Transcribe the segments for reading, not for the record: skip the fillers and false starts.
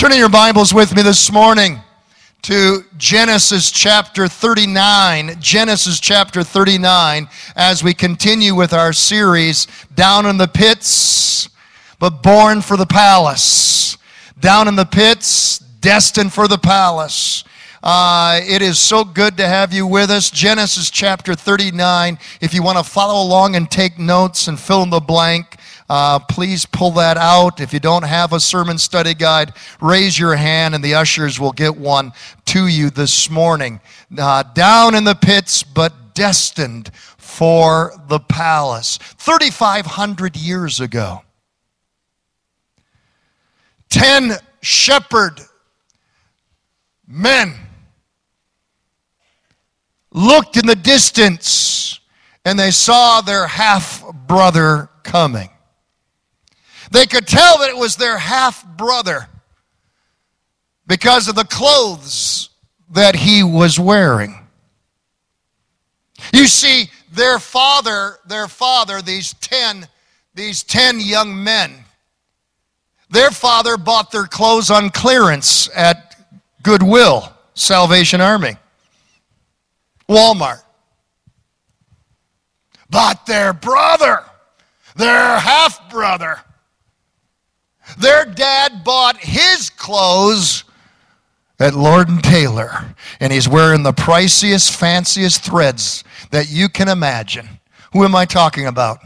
Turn in your Bibles with me this morning to Genesis chapter 39, Genesis chapter 39, as we continue with our series, Down in the Pits, but Born for the Palace. Down in the Pits, destined for the Palace. It is so good to have you with us. Genesis chapter 39, if you want to follow along and take notes and fill in the blank, please pull that out. If you don't have a sermon study guide, raise your hand and the ushers will get one to you this morning. Down in the pits, but destined for the palace. 3,500 years ago, 10 shepherd men looked in the distance and they saw their half-brother coming. They could tell that it was their half-brother because of the clothes that he was wearing. You see, their father, these ten young men, their father bought their clothes on clearance at Goodwill, Salvation Army, Walmart. But their brother, their half-brother, their dad bought his clothes at Lord & Taylor, and he's wearing the priciest, fanciest threads that you can imagine. Who am I talking about?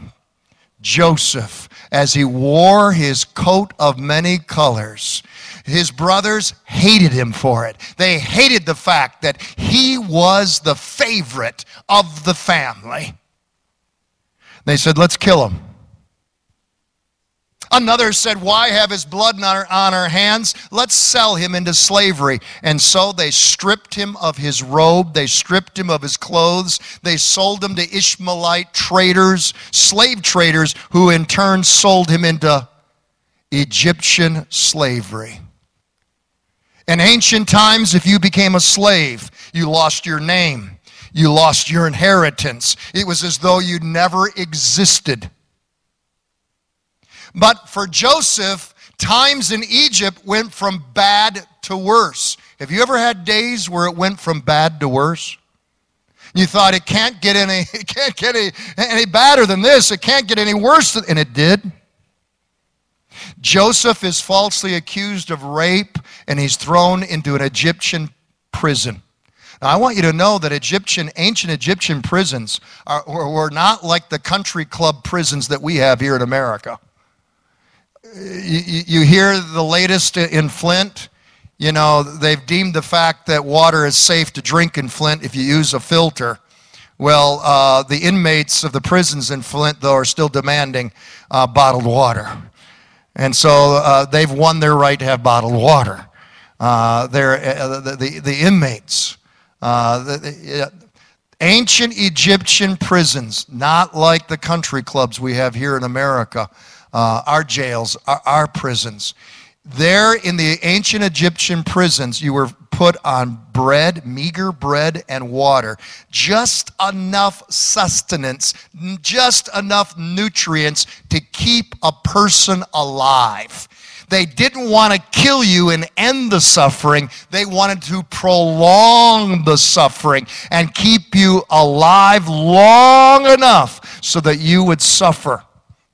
Joseph, as he wore his coat of many colors. His brothers hated him for it. They hated the fact that he was the favorite of the family. They said, let's kill him. Another said, why have his blood on our hands? Let's sell him into slavery. And so they stripped him of his robe. They stripped him of his clothes. They sold him to Ishmaelite traders, slave traders, who in turn sold him into Egyptian slavery. In ancient times, if you became a slave, you lost your name. You lost your inheritance. It was as though you never existed. But for Joseph, times in Egypt went from bad to worse. Have you ever had days where it went from bad to worse? You thought it can't get any badder than this. It can't get any worse than, and it did. Joseph is falsely accused of rape, and he's thrown into an Egyptian prison. Now, I want you to know that ancient Egyptian prisons were not like the country club prisons that we have here in America. You hear the latest in Flint. You know, they've deemed the fact that water is safe to drink in Flint if you use a filter. Well, the inmates of the prisons in Flint, though, are still demanding bottled water. And so they've won their right to have bottled water. The inmates. Ancient Egyptian prisons, not like the country clubs we have here in America. Our jails, our prisons. There in the ancient Egyptian prisons, you were put on bread, meager bread and water. Just enough sustenance, just enough nutrients to keep a person alive. They didn't want to kill you and end the suffering. They wanted to prolong the suffering and keep you alive long enough so that you would suffer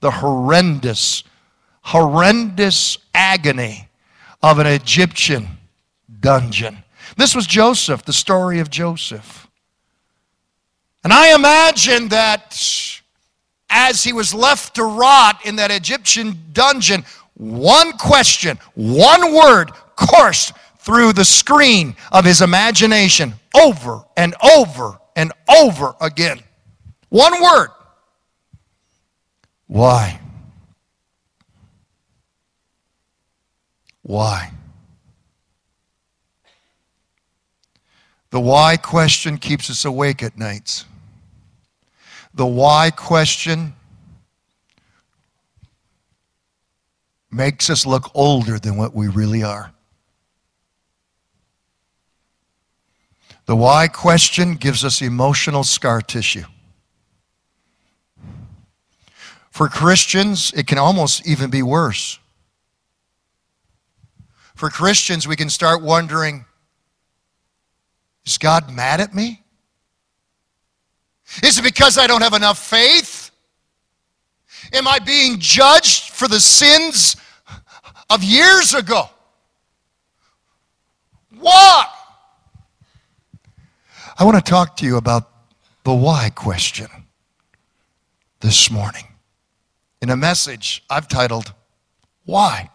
the horrendous agony of an Egyptian dungeon. This was Joseph, the story of Joseph. And I imagine that as he was left to rot in that Egyptian dungeon, one question, one word coursed through the screen of his imagination over and over and over again. One word. Why? Why? The why question keeps us awake at nights. The why question makes us look older than what we really are. The why question gives us emotional scar tissue. For Christians, it can almost even be worse. For Christians, we can start wondering, is God mad at me? Is it because I don't have enough faith? Am I being judged for the sins of years ago? What? I want to talk to you about the why question this morning in a message I've titled, Why?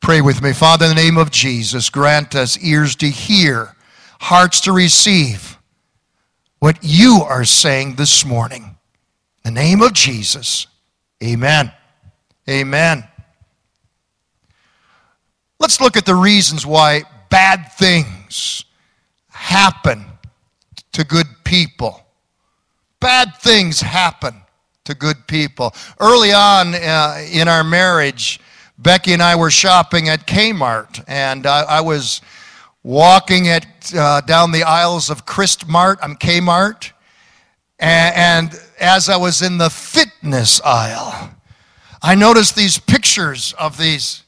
Pray with me. Father, in the name of Jesus, grant us ears to hear, hearts to receive what you are saying this morning. In the name of Jesus, amen. Amen. Let's look at the reasons why bad things happen to good people. Bad things happen to good people. Early on in our marriage, Becky and I were shopping at Kmart, and I was walking down the aisles of Kmart, and as I was in the fitness aisle, I noticed these pictures of these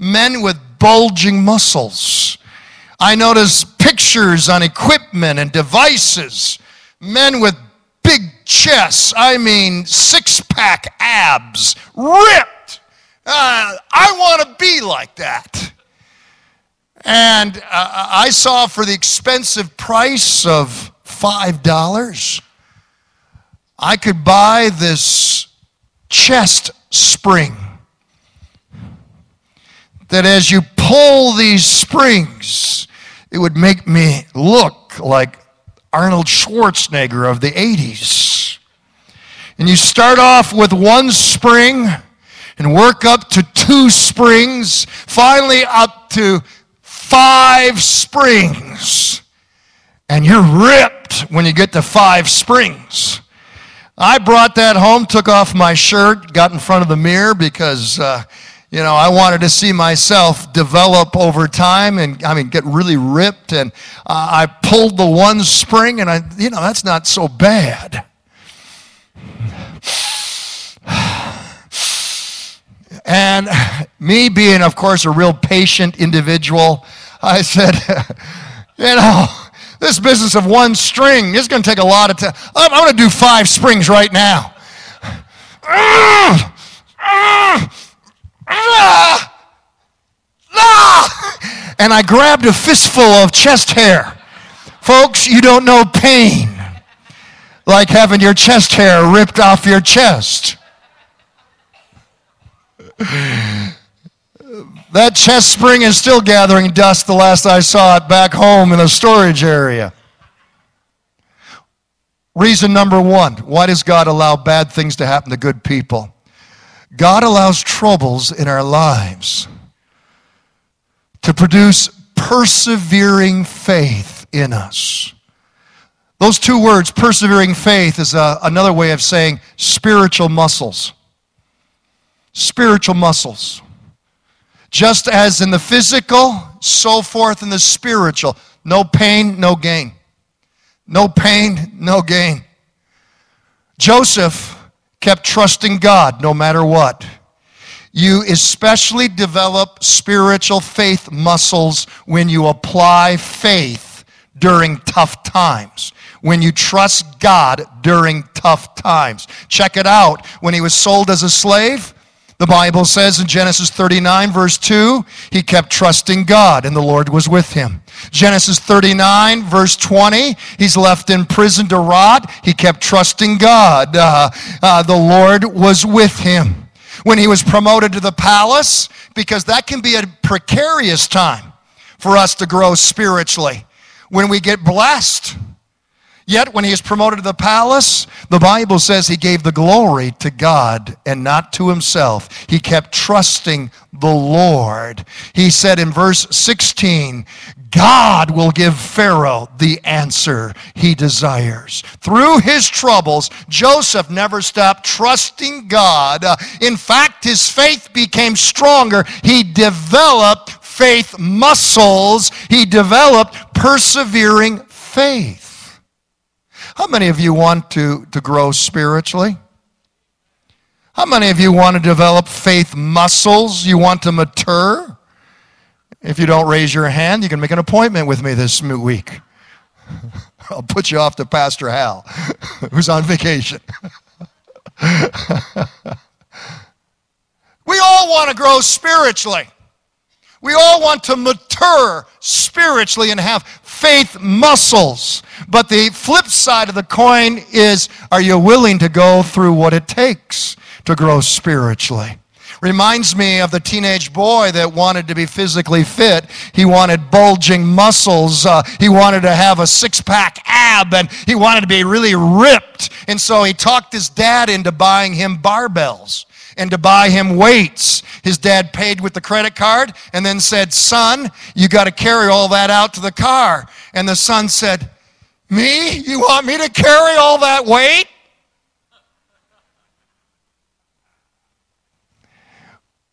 men with bulging muscles. I noticed pictures on equipment and devices, men with big chests, I mean six-pack abs, ripped. I want to be like that. And I saw for the expensive price of $5, I could buy this chest spring that as you pull these springs, it would make me look like Arnold Schwarzenegger of the 80s. And you start off with one spring and work up to two springs, finally up to five springs. And you're ripped when you get to five springs. I brought that home, took off my shirt, got in front of the mirror because, I wanted to see myself develop over time and, get really ripped. And I pulled the one spring and, that's not so bad. And me being, of course, a real patient individual, I said, this business of one string is going to take a lot of time. I'm going to do five springs right now. And I grabbed a fistful of chest hair. Folks, you don't know pain like having your chest hair ripped off your chest. That chest spring is still gathering dust the last I saw it back home in a storage area. Reason number one, why does God allow bad things to happen to good people? God allows troubles in our lives to produce persevering faith in us. Those two words, persevering faith, is another way of saying spiritual muscles. Spiritual muscles. Just as in the physical, so forth in the spiritual. No pain, no gain. No pain, no gain. Joseph kept trusting God no matter what. You especially develop spiritual faith muscles when you apply faith during tough times, when you trust God during tough times. Check it out. When he was sold as a slave, the Bible says in Genesis 39, verse 2, he kept trusting God, and the Lord was with him. Genesis 39, verse 20, he's left in prison to rot. He kept trusting God. The Lord was with him. When he was promoted to the palace, because that can be a precarious time for us to grow spiritually. When we get blessed, yet when he is promoted to the palace, the Bible says he gave the glory to God and not to himself. He kept trusting the Lord. He said in verse 16, God will give Pharaoh the answer he desires. Through his troubles, Joseph never stopped trusting God. In fact, his faith became stronger. He developed faith muscles. He developed persevering faith. How many of you want to grow spiritually? How many of you want to develop faith muscles? You want to mature? If you don't raise your hand, you can make an appointment with me this week. I'll put you off to Pastor Hal, who's on vacation. We all want to grow spiritually. We all want to mature spiritually and have faith muscles. But the flip side of the coin is, are you willing to go through what it takes to grow spiritually? Reminds me of the teenage boy that wanted to be physically fit. He wanted bulging muscles. He wanted to have a six-pack ab, and he wanted to be really ripped. And so he talked his dad into buying him barbells and to buy him weights. His dad paid with the credit card and then said, "Son, you got to carry all that out to the car." And the son said, "Me? You want me to carry all that weight?"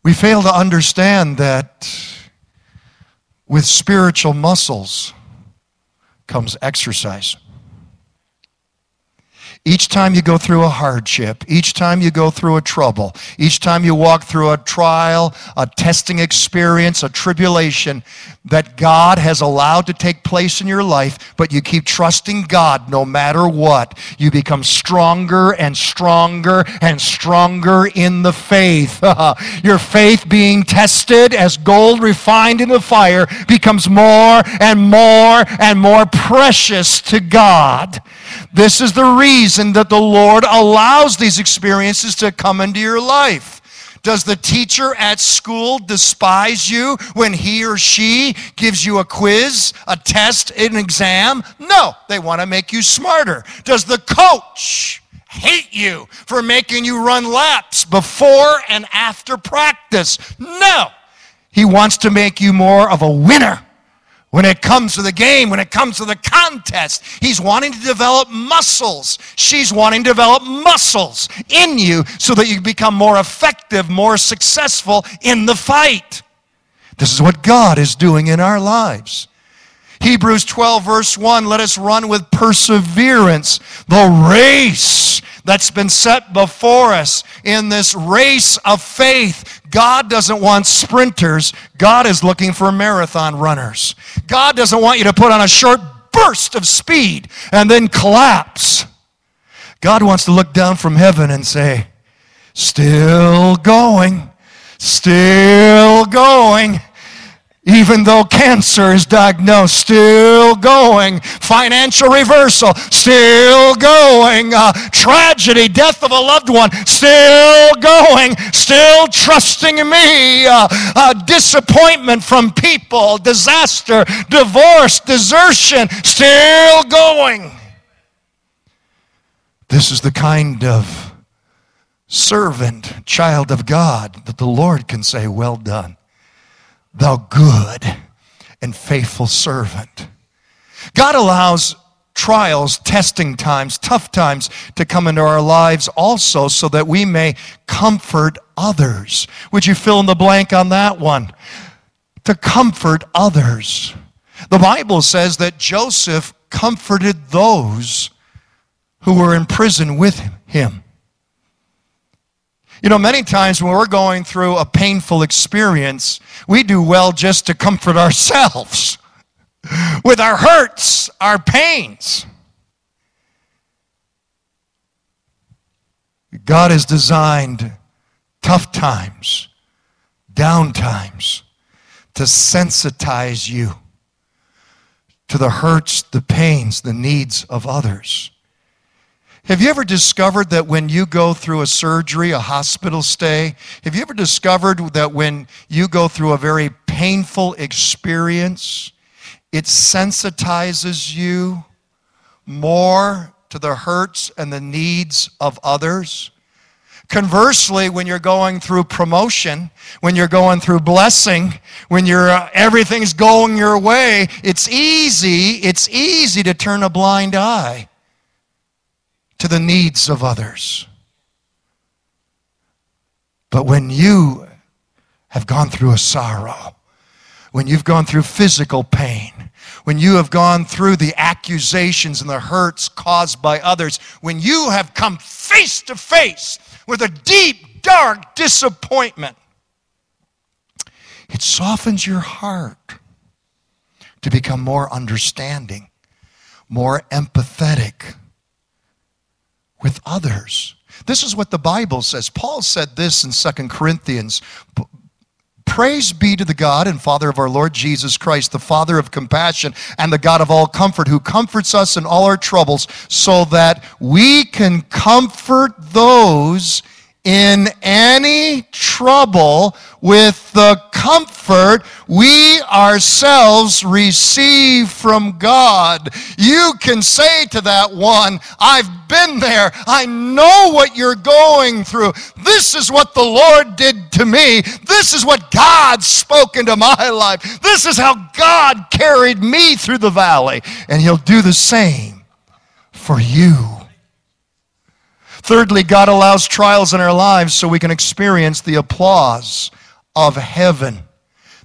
We fail to understand that with spiritual muscles comes exercise. Each time you go through a hardship, each time you go through a trouble, each time you walk through a trial, a testing experience, a tribulation that God has allowed to take place in your life, but you keep trusting God no matter what, you become stronger and stronger and stronger in the faith. Your faith being tested as gold refined in the fire becomes more and more and more precious to God. This is the reason that the Lord allows these experiences to come into your life. Does the teacher at school despise you when he or she gives you a quiz, a test, an exam? No, they want to make you smarter. Does the coach hate you for making you run laps before and after practice? No, he wants to make you more of a winner. When it comes to the game, when it comes to the contest, he's wanting to develop muscles. She's wanting to develop muscles in you so that you become more effective, more successful in the fight. This is what God is doing in our lives. Hebrews 12, verse 1, let us run with perseverance the race that's been set before us. In this race of faith, God doesn't want sprinters. God is looking for marathon runners. God doesn't want you to put on a short burst of speed and then collapse. God wants to look down from heaven and say, still going, still going. Even though cancer is diagnosed, still going. Financial reversal, still going. Tragedy, death of a loved one, still going. Still trusting me. Disappointment from people, disaster, divorce, desertion, still going. This is the kind of servant, child of God, that the Lord can say, well done, thou good and faithful servant. God allows trials, testing times, tough times to come into our lives also so that we may comfort others. Would you fill in the blank on that one? To comfort others. The Bible says that Joseph comforted those who were in prison with him. You know, many times when we're going through a painful experience, we do well just to comfort ourselves with our hurts, our pains. God has designed tough times, down times, to sensitize you to the hurts, the pains, the needs of others. Have you ever discovered that when you go through a surgery, a hospital stay, have you ever discovered that when you go through a very painful experience, it sensitizes you more to the hurts and the needs of others? Conversely, when you're going through promotion, when you're going through blessing, when you're everything's going your way, it's easy to turn a blind eye to the needs of others. But when you have gone through a sorrow, when you've gone through physical pain, when you have gone through the accusations and the hurts caused by others, when you have come face to face with a deep, dark disappointment, it softens your heart. to become more understanding, more empathetic with others. This is what the Bible says. Paul said this in 2 Corinthians. Praise be to the God and Father of our Lord Jesus Christ, the Father of compassion and the God of all comfort, who comforts us in all our troubles so that we can comfort those in any trouble with the comfort we ourselves receive from God. You can say to that one, I've been there. I know what you're going through. This is what the Lord did to me. This is what God spoke into my life. This is how God carried me through the valley. And He'll do the same for you. Thirdly, God allows trials in our lives so we can experience the applause of heaven.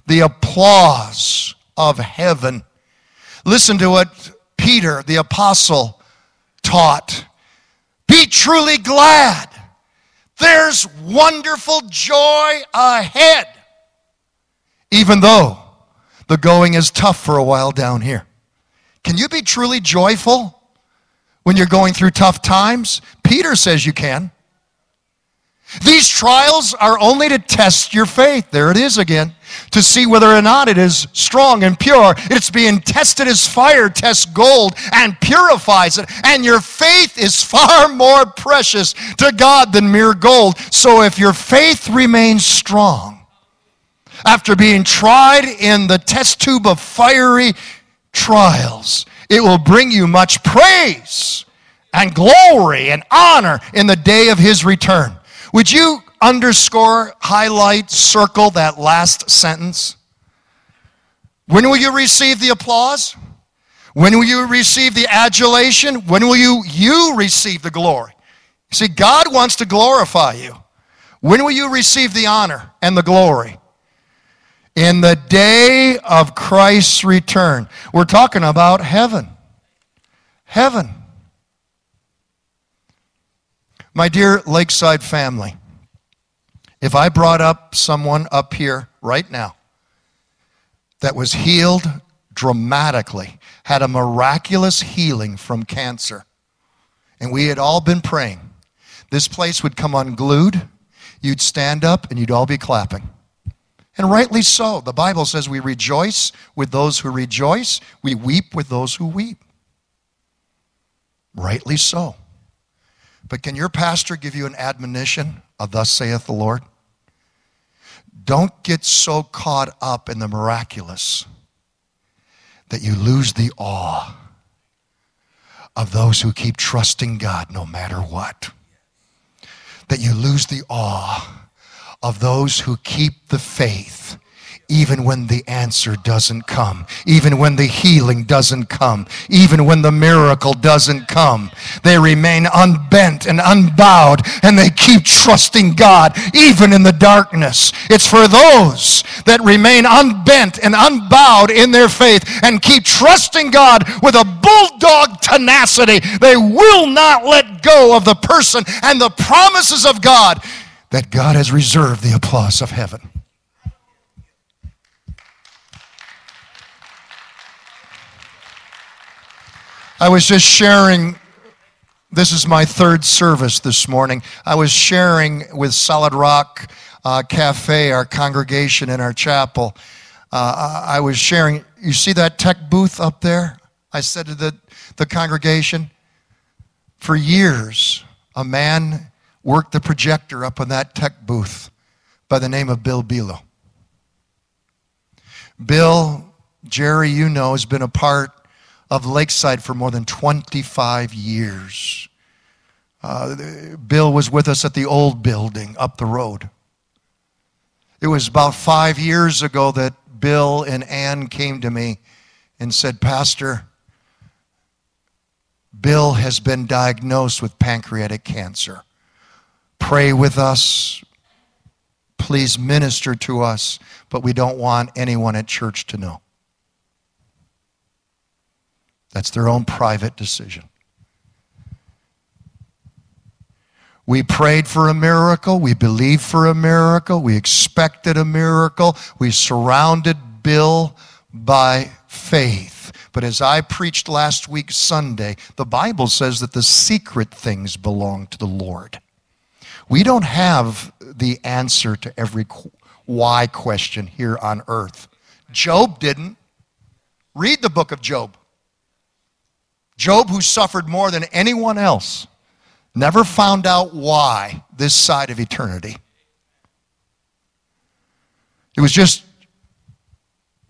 The applause of heaven. Listen to what Peter, the apostle, taught. Be truly glad. There's wonderful joy ahead, even though the going is tough for a while down here. Can you be truly joyful when you're going through tough times? Peter says you can. These trials are only to test your faith. There it is again. To see whether or not it is strong and pure. It's being tested as fire tests gold and purifies it. And your faith is far more precious to God than mere gold. So if your faith remains strong, after being tried in the test tube of fiery trials, it will bring you much praise and glory and honor in the day of His return. Would you underscore, highlight, circle that last sentence? When will you receive the applause? When will you receive the adulation? When will you receive the glory? See, God wants to glorify you. When will you receive the honor and the glory? In the day of Christ's return. We're talking about heaven. Heaven. My dear Lakeside family, if I brought up someone up here right now that was healed dramatically, had a miraculous healing from cancer, and we had all been praying, this place would come unglued, you'd stand up, and you'd all be clapping. And rightly so. The Bible says we rejoice with those who rejoice. We weep with those who weep. Rightly so. But can your pastor give you an admonition of thus saith the Lord? Don't get so caught up in the miraculous that you lose the awe of those who keep trusting God no matter what. That you lose the awe of those who keep the faith even when the answer doesn't come, even when the healing doesn't come, even when the miracle doesn't come. They remain unbent and unbowed, and they keep trusting God even in the darkness. It's for those that remain unbent and unbowed in their faith and keep trusting God with a bulldog tenacity. They will not let go of the person and the promises of God, that God has reserved the applause of heaven. I was just sharing, this is my third service this morning. I was sharing with Solid Rock Cafe, our congregation in our chapel. I was sharing, you see that tech booth up there? I said to the congregation, for years, a man worked the projector up on that tech booth by the name of Bill Bilo. Bill, Jerry, you know, has been a part of Lakeside for more than 25 years. Bill was with us at the old building up the road. It was about 5 years ago that Bill and Ann came to me and said, Pastor, Bill has been diagnosed with pancreatic cancer. Pray with us, please minister to us, but we don't want anyone at church to know. That's their own private decision. We prayed for a miracle, we believed for a miracle, we expected a miracle, we surrounded Bill by faith. But as I preached last week Sunday, the Bible says that the secret things belong to the Lord. We don't have the answer to every why question here on earth. Job didn't. Read the book of Job. Job, who suffered more than anyone else, never found out why this side of eternity. It was just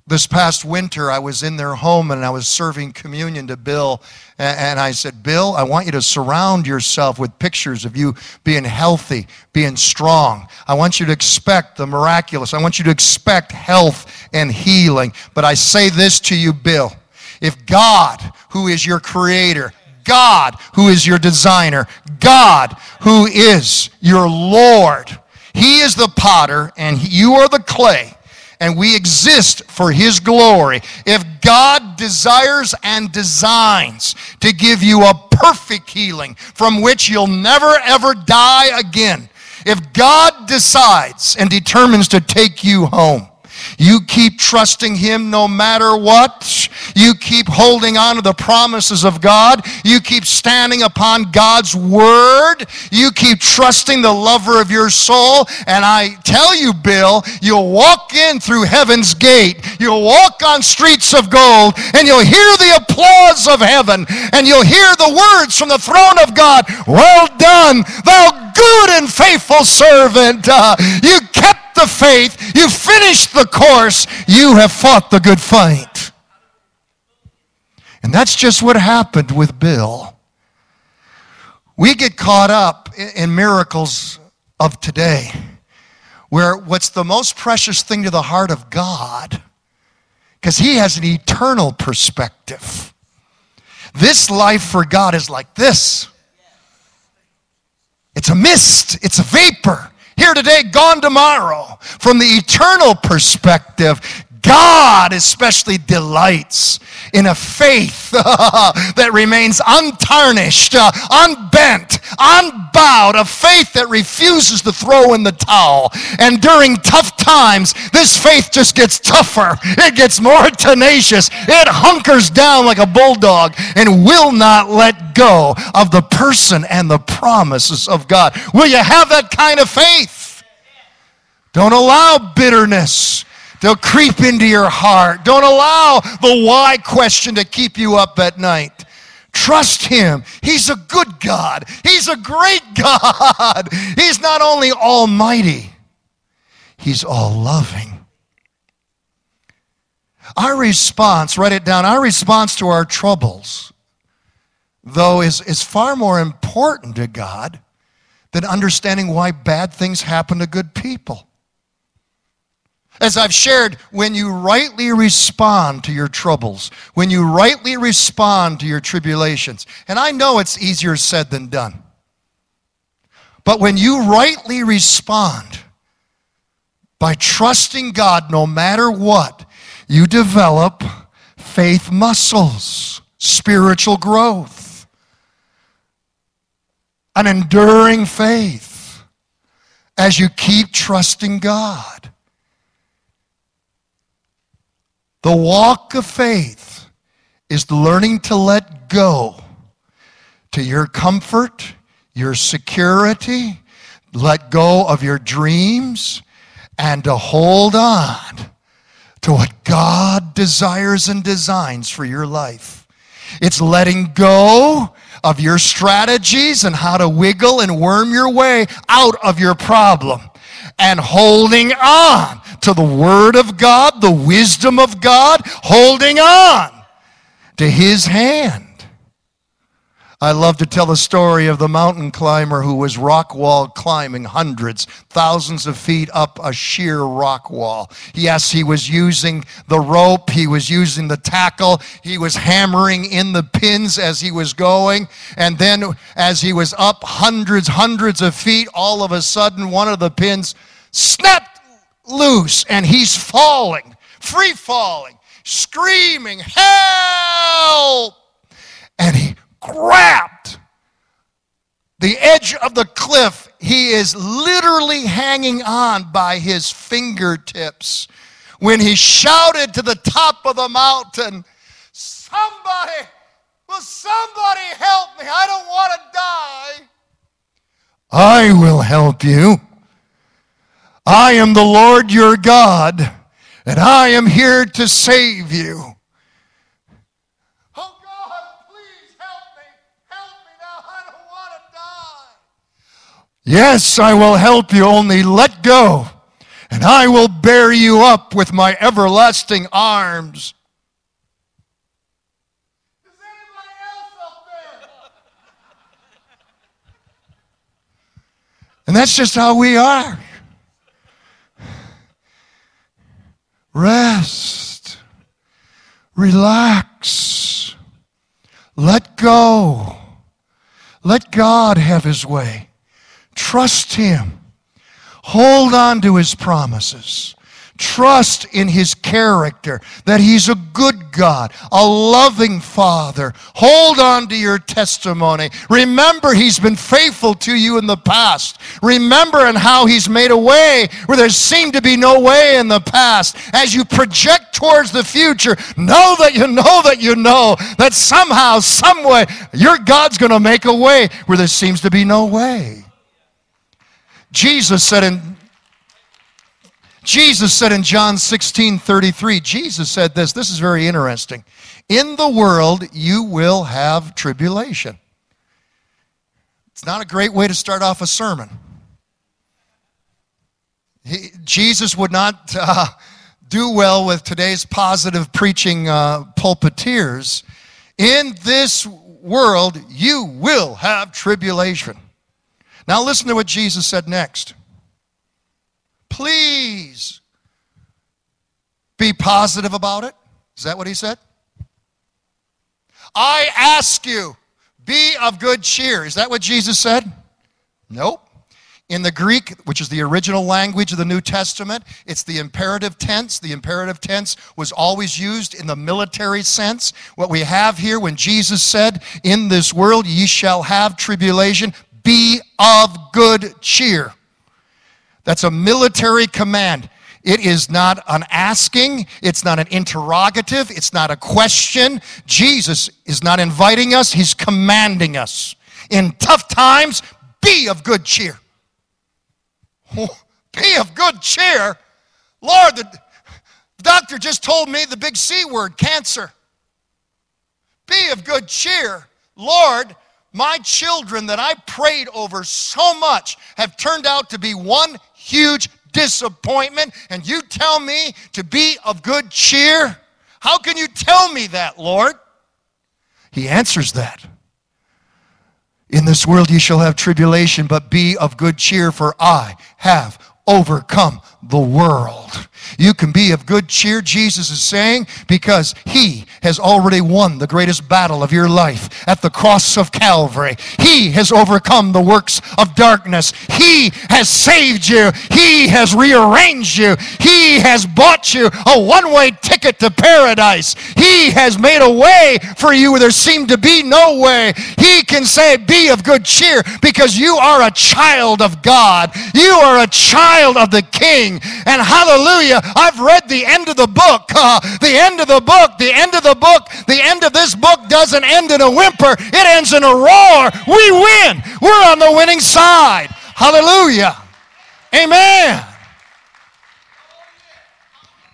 this past winter, I was in their home and I was serving communion to Bill, and I said, Bill, I want you to surround yourself with pictures of you being healthy, being strong. I want you to expect the miraculous. I want you to expect health and healing. But I say this to you, Bill, if God, who is your creator, God, who is your designer, God, who is your Lord, He is the potter and you are the clay, and we exist for His glory. If God desires and designs to give you a perfect healing from which you'll never ever die again, if God decides and determines to take you home, you keep trusting Him no matter what. You keep holding on to the promises of God. You keep standing upon God's word. You keep trusting the lover of your soul. And I tell you, Bill, you'll walk in through heaven's gate. You'll walk on streets of gold. And you'll hear the applause of heaven. And you'll hear the words from the throne of God. Well done, thou good and faithful servant. You kept the faith, you finished the course, you have fought the good fight. And that's just what happened with Bill. We get caught up in miracles of today, where what's the most precious thing to the heart of God, because He has an eternal perspective. This life for God is like this. It's a mist, it's a vapor. Here today, gone tomorrow. From the eternal perspective, God especially delights in a faith that remains untarnished, unbent, unbowed, a faith that refuses to throw in the towel. And during tough times, this faith just gets tougher. It gets more tenacious. It hunkers down like a bulldog and will not let go of the person and the promises of God. Will you have that kind of faith? Don't allow bitterness. They'll creep into your heart. Don't allow the why question to keep you up at night. Trust Him. He's a good God. He's a great God. He's not only almighty, He's all-loving. Our response, write it down, our response to our troubles, though, is far more important to God than understanding why bad things happen to good people. As I've shared, when you rightly respond to your troubles, when you rightly respond to your tribulations, and I know it's easier said than done, but when you rightly respond by trusting God no matter what, you develop faith muscles, spiritual growth, an enduring faith as you keep trusting God. The walk of faith is learning to let go to your comfort, your security, let go of your dreams, and to hold on to what God desires and designs for your life. It's letting go of your strategies and how to wiggle and worm your way out of your problem, and holding on to the Word of God, the wisdom of God, holding on to His hand. I love to tell the story of the mountain climber who was rock wall climbing hundreds, thousands of feet up a sheer rock wall. Yes, he was using the rope, he was using the tackle, he was hammering in the pins as he was going, and then as he was up hundreds of feet, all of a sudden one of the pins snapped loose and he's falling, free falling, screaming, help! And he grabbed the edge of the cliff. He is literally hanging on by his fingertips when he shouted to the top of the mountain, "Somebody, will somebody help me? I don't want to die." "I will help you. I am the Lord your God, and I am here to save you." "Oh God, please help me now, I don't want to die." "Yes, I will help you, only let go, and I will bear you up with my everlasting arms." "Is anybody else up there?" And that's just how we are. Rest, relax, let go, let God have his way, trust him, hold on to his promises, trust in his character, that he's a good God, a loving Father. Hold on to your testimony. Remember he's been faithful to you in the past. Remember and how he's made a way where there seemed to be no way in the past. As you project towards the future, know that you know that you know that somehow, someway, your God's going to make a way where there seems to be no way. Jesus said in John 16:33, Jesus said this. This is very interesting. "In the world, you will have tribulation." It's not a great way to start off a sermon. Jesus would not do well with today's positive preaching pulpiteers. In this world, you will have tribulation. Now listen to what Jesus said next. "Please be positive about it." Is that what he said? "I ask you, be of good cheer." Is that what Jesus said? Nope. In the Greek, which is the original language of the New Testament, it's the imperative tense. The imperative tense was always used in the military sense. What we have here when Jesus said, "In this world ye shall have tribulation, be of good cheer." That's a military command. It is not an asking. It's not an interrogative. It's not a question. Jesus is not inviting us. He's commanding us. In tough times, be of good cheer. Oh, be of good cheer? Lord, the doctor just told me the big C word, cancer. Be of good cheer. Lord, my children that I prayed over so much have turned out to be one huge disappointment, and you tell me to be of good cheer? How can you tell me that, Lord? He answers that. "In this world you shall have tribulation, but be of good cheer, for I have overcome the world." You can be of good cheer, Jesus is saying, because he has already won the greatest battle of your life at the cross of Calvary. He has overcome the works of darkness. He has saved you. He has rearranged you. He has bought you a one-way ticket to paradise. He has made a way for you where there seemed to be no way. He can say, "Be of good cheer," because you are a child of God. You are a child of the King. And hallelujah, I've read the end of the book. The end of this book doesn't end in a whimper. It ends in a roar. We win. We're on the winning side. Hallelujah. Amen.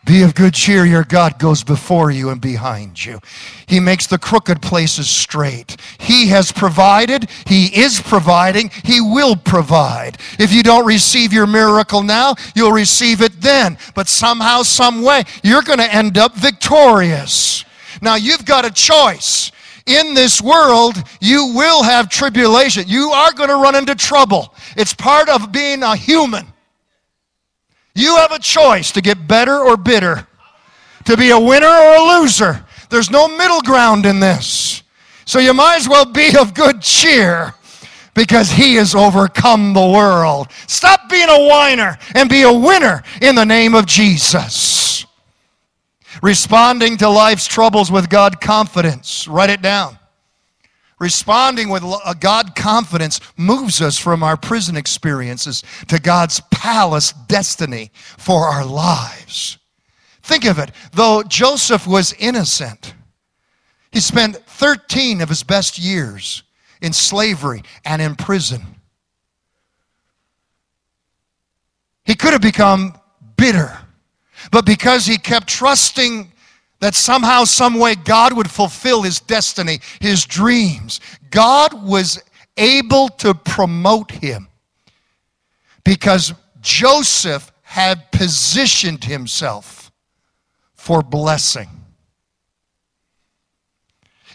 Be of good cheer, your God goes before you and behind you. He makes the crooked places straight. He has provided, he is providing, he will provide. If you don't receive your miracle now, you'll receive it then. But somehow, some way, you're going to end up victorious. Now you've got a choice. In this world, you will have tribulation. You are going to run into trouble. It's part of being a human. You have a choice to get better or bitter, to be a winner or a loser. There's no middle ground in this. So you might as well be of good cheer because he has overcome the world. Stop being a whiner and be a winner in the name of Jesus. Responding to life's troubles with God confidence. Write it down. Responding with God confidence moves us from our prison experiences to God's palace destiny for our lives. Think of it. Though Joseph was innocent, he spent 13 of his best years in slavery and in prison. He could have become bitter, but because he kept trusting that somehow, some way, God would fulfill his destiny, his dreams, God was able to promote him because Joseph had positioned himself for blessing.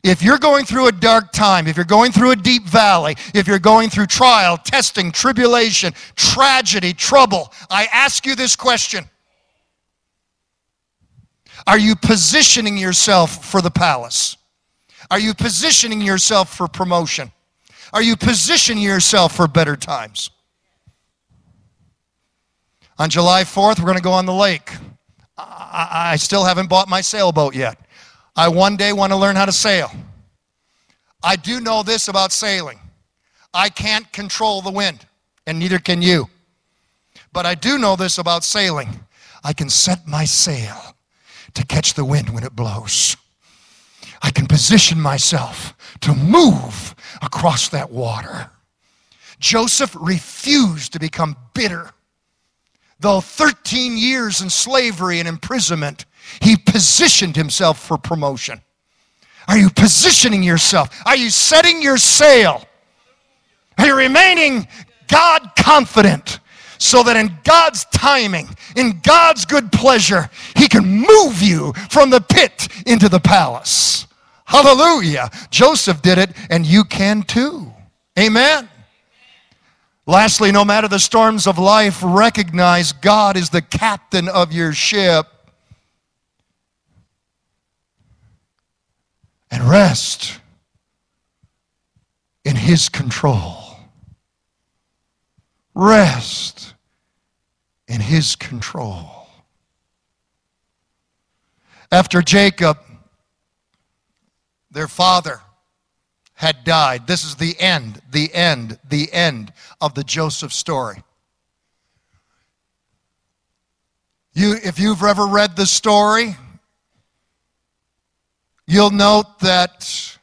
If you're going through a dark time, if you're going through a deep valley, if you're going through trial, testing, tribulation, tragedy, trouble, I ask you this question. Are you positioning yourself for the palace? Are you positioning yourself for promotion? Are you positioning yourself for better times? On July 4th, we're going to go on the lake. I still haven't bought my sailboat yet. I one day want to learn how to sail. I do know this about sailing. I can't control the wind, and neither can you. But I do know this about sailing. I can set my sail to catch the wind when it blows. I can position myself to move across that water. Joseph refused to become bitter. Though 13 years in slavery and imprisonment, he positioned himself for promotion. Are you positioning yourself? Are you setting your sail? Are you remaining God confident so that in God's timing, in God's good pleasure, he can move you from the pit into the palace? Hallelujah. Joseph did it, and you can too. Amen. Lastly, no matter the storms of life, recognize God is the captain of your ship. And rest in his control. Rest in his control. After Jacob, their father, had died. This is the end of the Joseph story. If you've ever read the story, you'll note that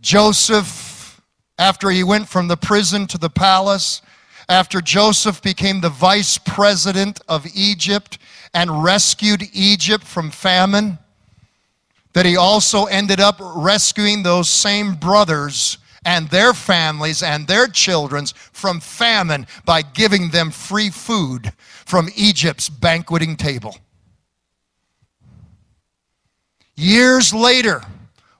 Joseph, after he went from the prison to the palace, after Joseph became the vice president of Egypt and rescued Egypt from famine, that he also ended up rescuing those same brothers and their families and their children from famine by giving them free food from Egypt's banqueting table. Years later,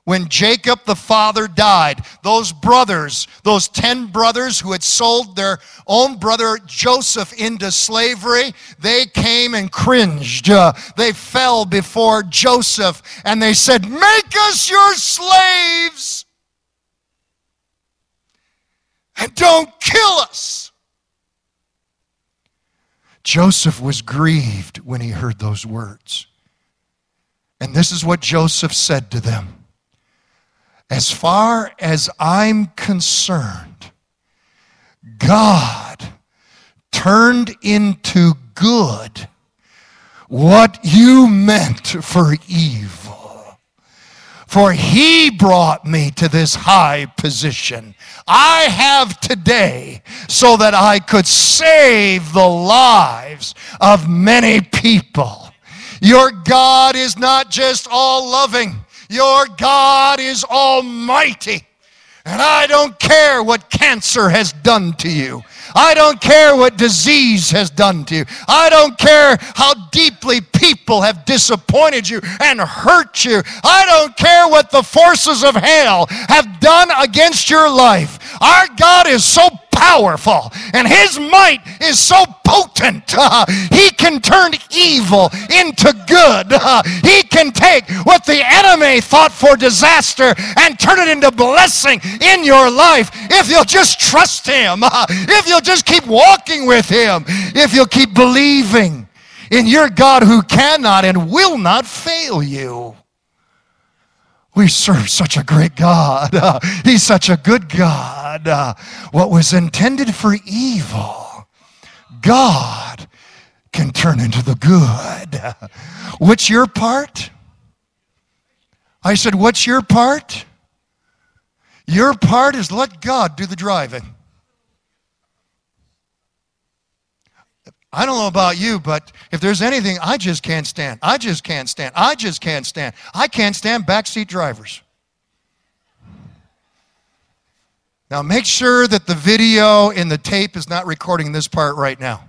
when Jacob the father died, those 10 brothers who had sold their own brother Joseph into slavery, they came and cringed. They fell before Joseph and they said, "Make us your slaves and don't kill us." Joseph was grieved when he heard those words. And this is what Joseph said to them. "As far as I'm concerned, God turned into good what you meant for evil. For he brought me to this high position I have today so that I could save the lives of many people." Your God is not just all-loving. Your God is almighty, and I don't care what cancer has done to you. I don't care what disease has done to you. I don't care how deeply people have disappointed you and hurt you. I don't care what the forces of hell have done against your life. Our God is so powerful, and his might is so potent. He can turn evil into good. He can take what the enemy thought for disaster and turn it into blessing in your life if you'll just trust him, if you'll just keep walking with him, if you'll keep believing in your God who cannot and will not fail you. We serve such a great God. He's such a good God. What was intended for evil, God can turn into the good. What's your part? I said, what's your part? Your part is let God do the driving. I don't know about you, but if there's anything, I just can't stand. I just can't stand. I just can't stand. I can't stand backseat drivers. Now make sure that the video in the tape is not recording this part right now.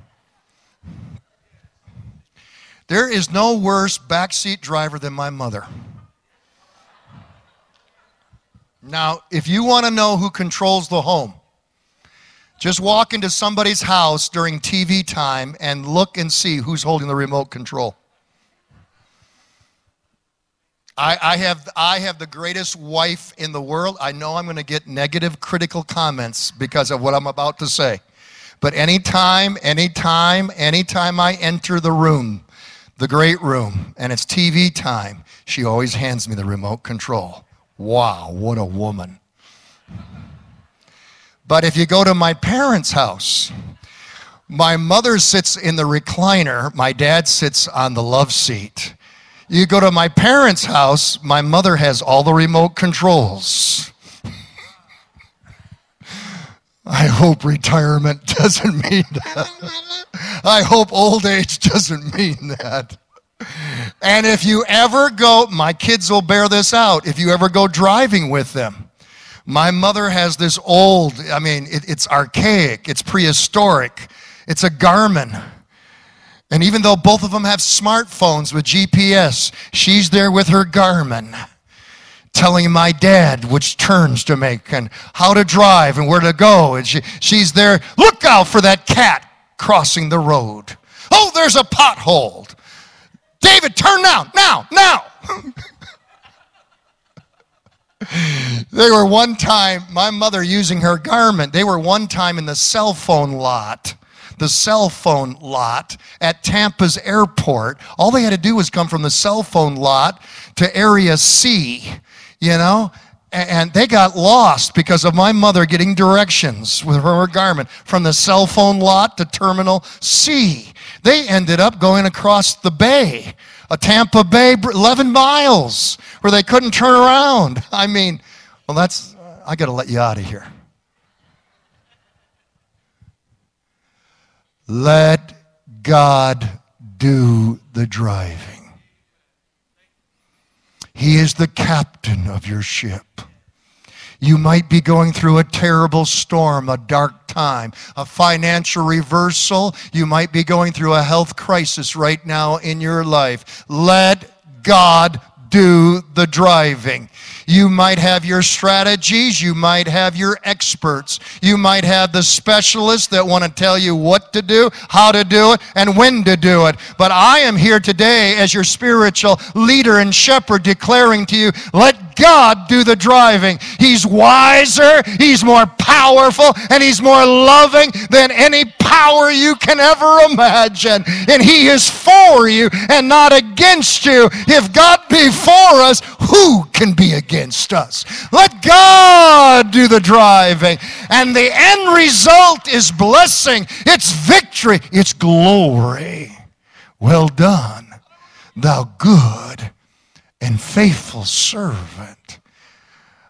There is no worse backseat driver than my mother. Now, if you want to know who controls the home, just walk into somebody's house during TV time and look and see who's holding the remote control. I have the greatest wife in the world. I know I'm going to get negative critical comments because of what I'm about to say. But anytime I enter the room, the great room, and it's TV time, she always hands me the remote control. Wow, what a woman. But if you go to my parents' house, my mother sits in the recliner, my dad sits on the love seat. You go to my parents' house, my mother has all the remote controls. I hope retirement doesn't mean that. I hope old age doesn't mean that. And if you ever go, my kids will bear this out, if you ever go driving with them, my mother has this old, it's archaic, it's prehistoric, it's a Garmin. And even though both of them have smartphones with GPS, she's there with her Garmin telling my dad which turns to make and how to drive and where to go. And she's there, look out for that cat crossing the road. Oh, there's a pothole. David, turn now. My mother using her Garmin, they were one time in the cell phone lot at Tampa's airport. All they had to do was come from the cell phone lot to Area C, and they got lost because of my mother getting directions with her Garmin from the cell phone lot to Terminal C. They ended up going across the bay. A Tampa Bay, 11 miles, where they couldn't turn around. I got to let you out of here. Let God do the driving. He is the captain of your ship. You might be going through a terrible storm, a dark time, a financial reversal. You might be going through a health crisis right now in your life. Let God do the driving. You might have your strategies. You might have your experts. You might have the specialists that want to tell you what to do, how to do it, and when to do it. But I am here today as your spiritual leader and shepherd declaring to you, let God do the driving. He's wiser, He's more powerful, and He's more loving than any power you can ever imagine. And He is for you and not against you. If God be for us, who can be against us? Let God do the driving. And the end result is blessing. It's victory. It's glory. Well done, thou good and faithful servant.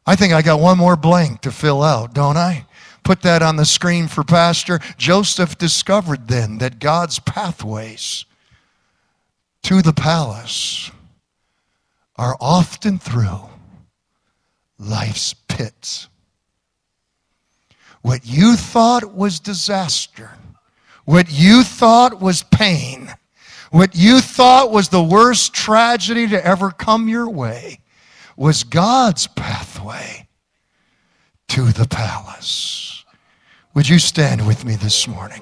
I think I got one more blank to fill out, don't I? Put that on the screen for Pastor. Joseph discovered then that God's pathways to the palace are often through life's pits. What you thought was disaster, what you thought was pain, what you thought was the worst tragedy to ever come your way was God's pathway to the palace. Would you stand with me this morning?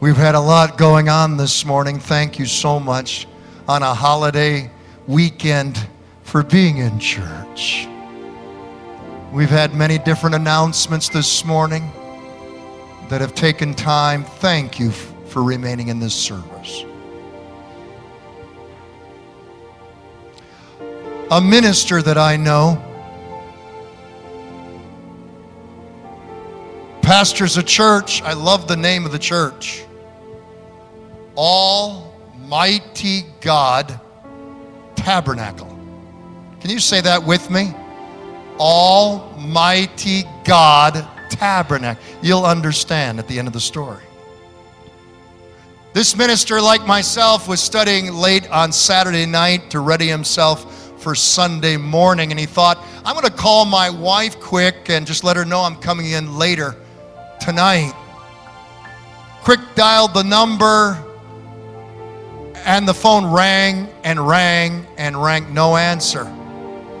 We've had a lot going on this morning. Thank you so much on a holiday weekend for being in church. We've had many different announcements this morning that have taken time. Thank you for remaining in this service. A minister that I know, pastors a church. I love the name of the church. Almighty God Tabernacle. Can you say that with me? Almighty God Tabernacle. You'll understand at the end of the story. This minister, like myself, was studying late on Saturday night to ready himself for Sunday morning, and he thought, I'm going to call my wife quick and just let her know I'm coming in later tonight. Quick dialed the number, and the phone rang and rang and rang. No answer.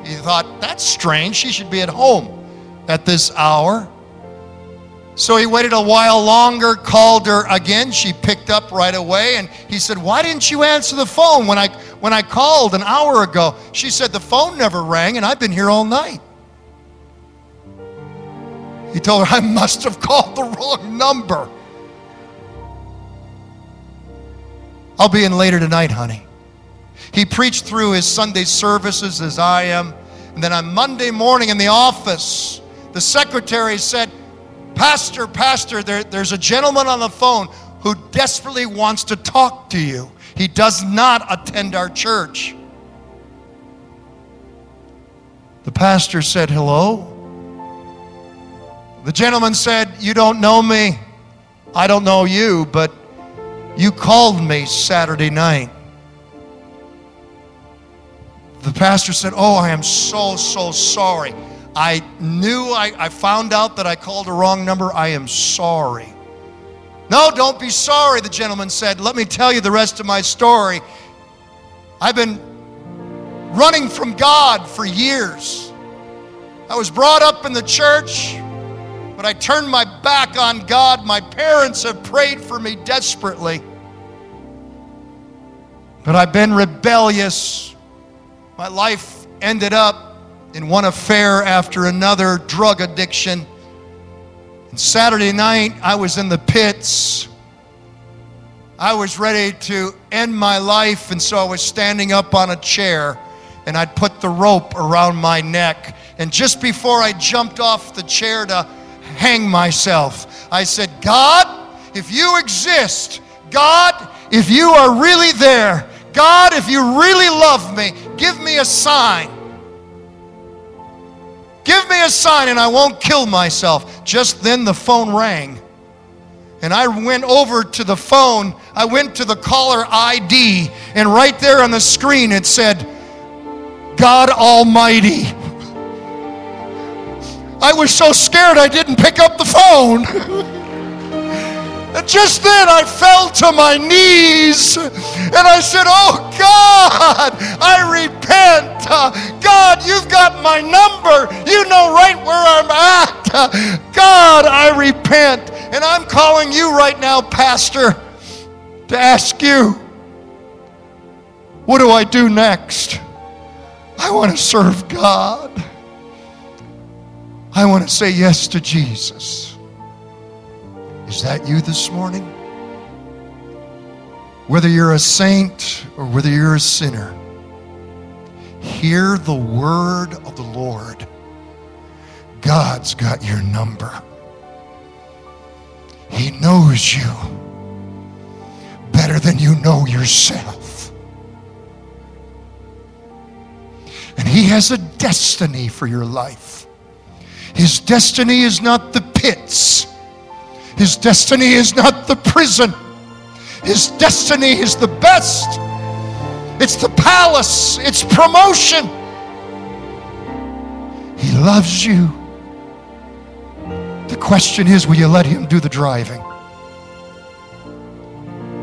He thought, that's strange. She should be at home at this hour. So he waited a while longer, called her again. She picked up right away, and he said, why didn't you answer the phone when I called an hour ago? She said, the phone never rang, and I've been here all night. He told her, I must have called the wrong number. I'll be in later tonight, honey. He preached through his Sunday services as I am, and then on Monday morning in the office, the secretary said, Pastor, there's a gentleman on the phone who desperately wants to talk to you. He does not attend our church. The pastor said, hello? The gentleman said, you don't know me. I don't know you, but you called me Saturday night. The pastor said, oh, I am so sorry. I knew, I found out that I called the wrong number. I am sorry. No, don't be sorry, the gentleman said. Let me tell you the rest of my story. I've been running from God for years. I was brought up in the church, but I turned my back on God. My parents have prayed for me desperately, but I've been rebellious. My life ended up in one affair after another, drug addiction. And Saturday night, I was in the pits. I was ready to end my life, and so I was standing up on a chair, and I'd put the rope around my neck. And just before I jumped off the chair to hang myself, I said, God, if you exist, God, if you are really there, God, if you really love me, give me a sign. Give me a sign and I won't kill myself. Just then the phone rang. And I went over to the phone. I went to the caller ID. And right there on the screen it said, God Almighty. I was so scared I didn't pick up the phone. And just then I fell to my knees. And I said, oh God, I repent. God, you've got my number. You know right where I'm at. God, I repent. And I'm calling you right now, Pastor, to ask you, what do I do next? I want to serve God. I want to say yes to Jesus. Is that you this morning? Whether you're a saint or whether you're a sinner, hear the word of the Lord. God's got your number. He knows you better than you know yourself. And He has a destiny for your life. His destiny is not the pits. His destiny is not the prison. His destiny is the best. It's the palace. It's promotion. He loves you. The question is, will you let Him do the driving?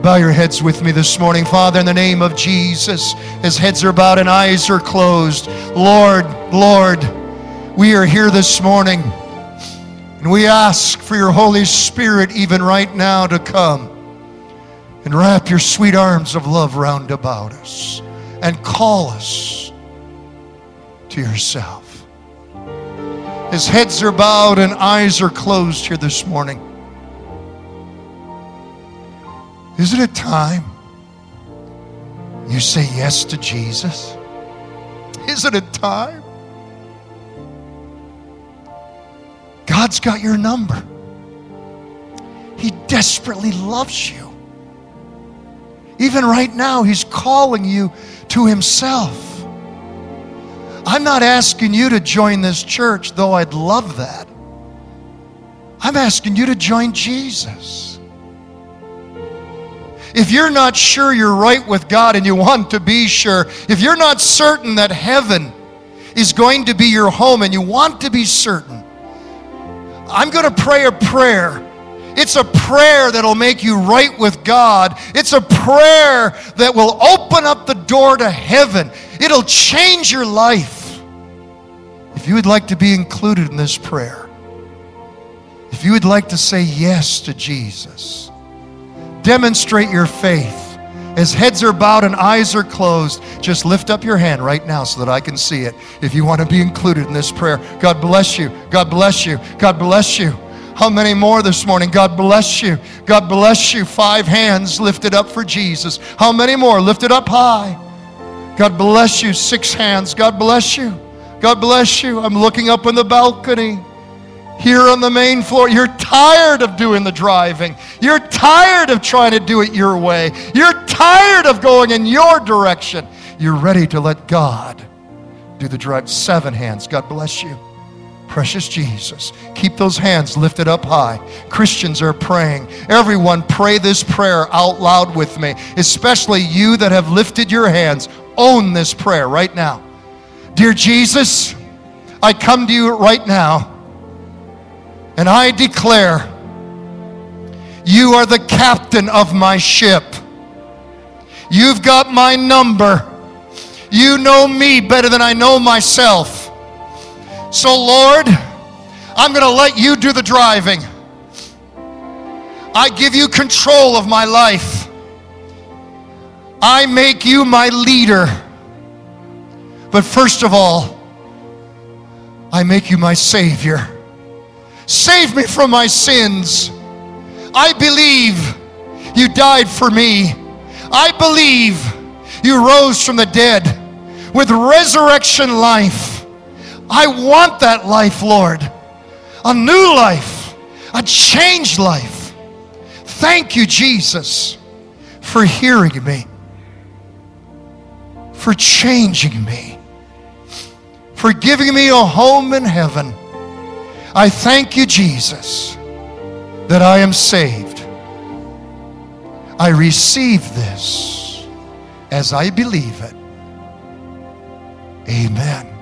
Bow your heads with me this morning. Father, in the name of Jesus, as heads are bowed and eyes are closed, Lord, we are here this morning, and we ask for your Holy Spirit even right now to come and wrap your sweet arms of love round about us and call us to yourself. As heads are bowed and eyes are closed here this morning, isn't it time you say yes to Jesus? Isn't it time? God's got your number. He desperately loves you. Even right now, He's calling you to Himself. I'm not asking you to join this church, though I'd love that. I'm asking you to join Jesus. If you're not sure you're right with God and you want to be sure, if you're not certain that heaven is going to be your home and you want to be certain, I'm going to pray a prayer. It's a prayer that'll make you right with God. It's a prayer that will open up the door to heaven. It'll change your life. If you would like to be included in this prayer, if you would like to say yes to Jesus, demonstrate your faith. As heads are bowed and eyes are closed, just lift up your hand right now so that I can see it. If you want to be included in this prayer, God bless you. God bless you. God bless you. How many more this morning? God bless you. God bless you. 5 hands lifted up for Jesus. How many more? Lift it up high. God bless you. 6 hands. God bless you. God bless you. I'm looking up on the balcony. Here on the main floor, you're tired of doing the driving. You're tired of trying to do it your way. You're tired of going in your direction. You're ready to let God do the drive. 7 hands. God bless you. Precious Jesus, keep those hands lifted up high. Christians are praying. Everyone pray this prayer out loud with me, especially you that have lifted your hands. Own this prayer right now. Dear Jesus, I come to you right now, and I declare you are the captain of my ship. You've got my number. You know me better than I know myself. So Lord, I'm going to let you do the driving. I give you control of my life. I make you my leader. But first of all, I make you my Savior. Save me from my sins. I believe you died for me. I believe you rose from the dead with resurrection life. I want that life, Lord. A new life, a changed life. Thank you, Jesus, for hearing me, for changing me, for giving me a home in heaven. I thank you, Jesus, that I am saved. I receive this as I believe it. Amen.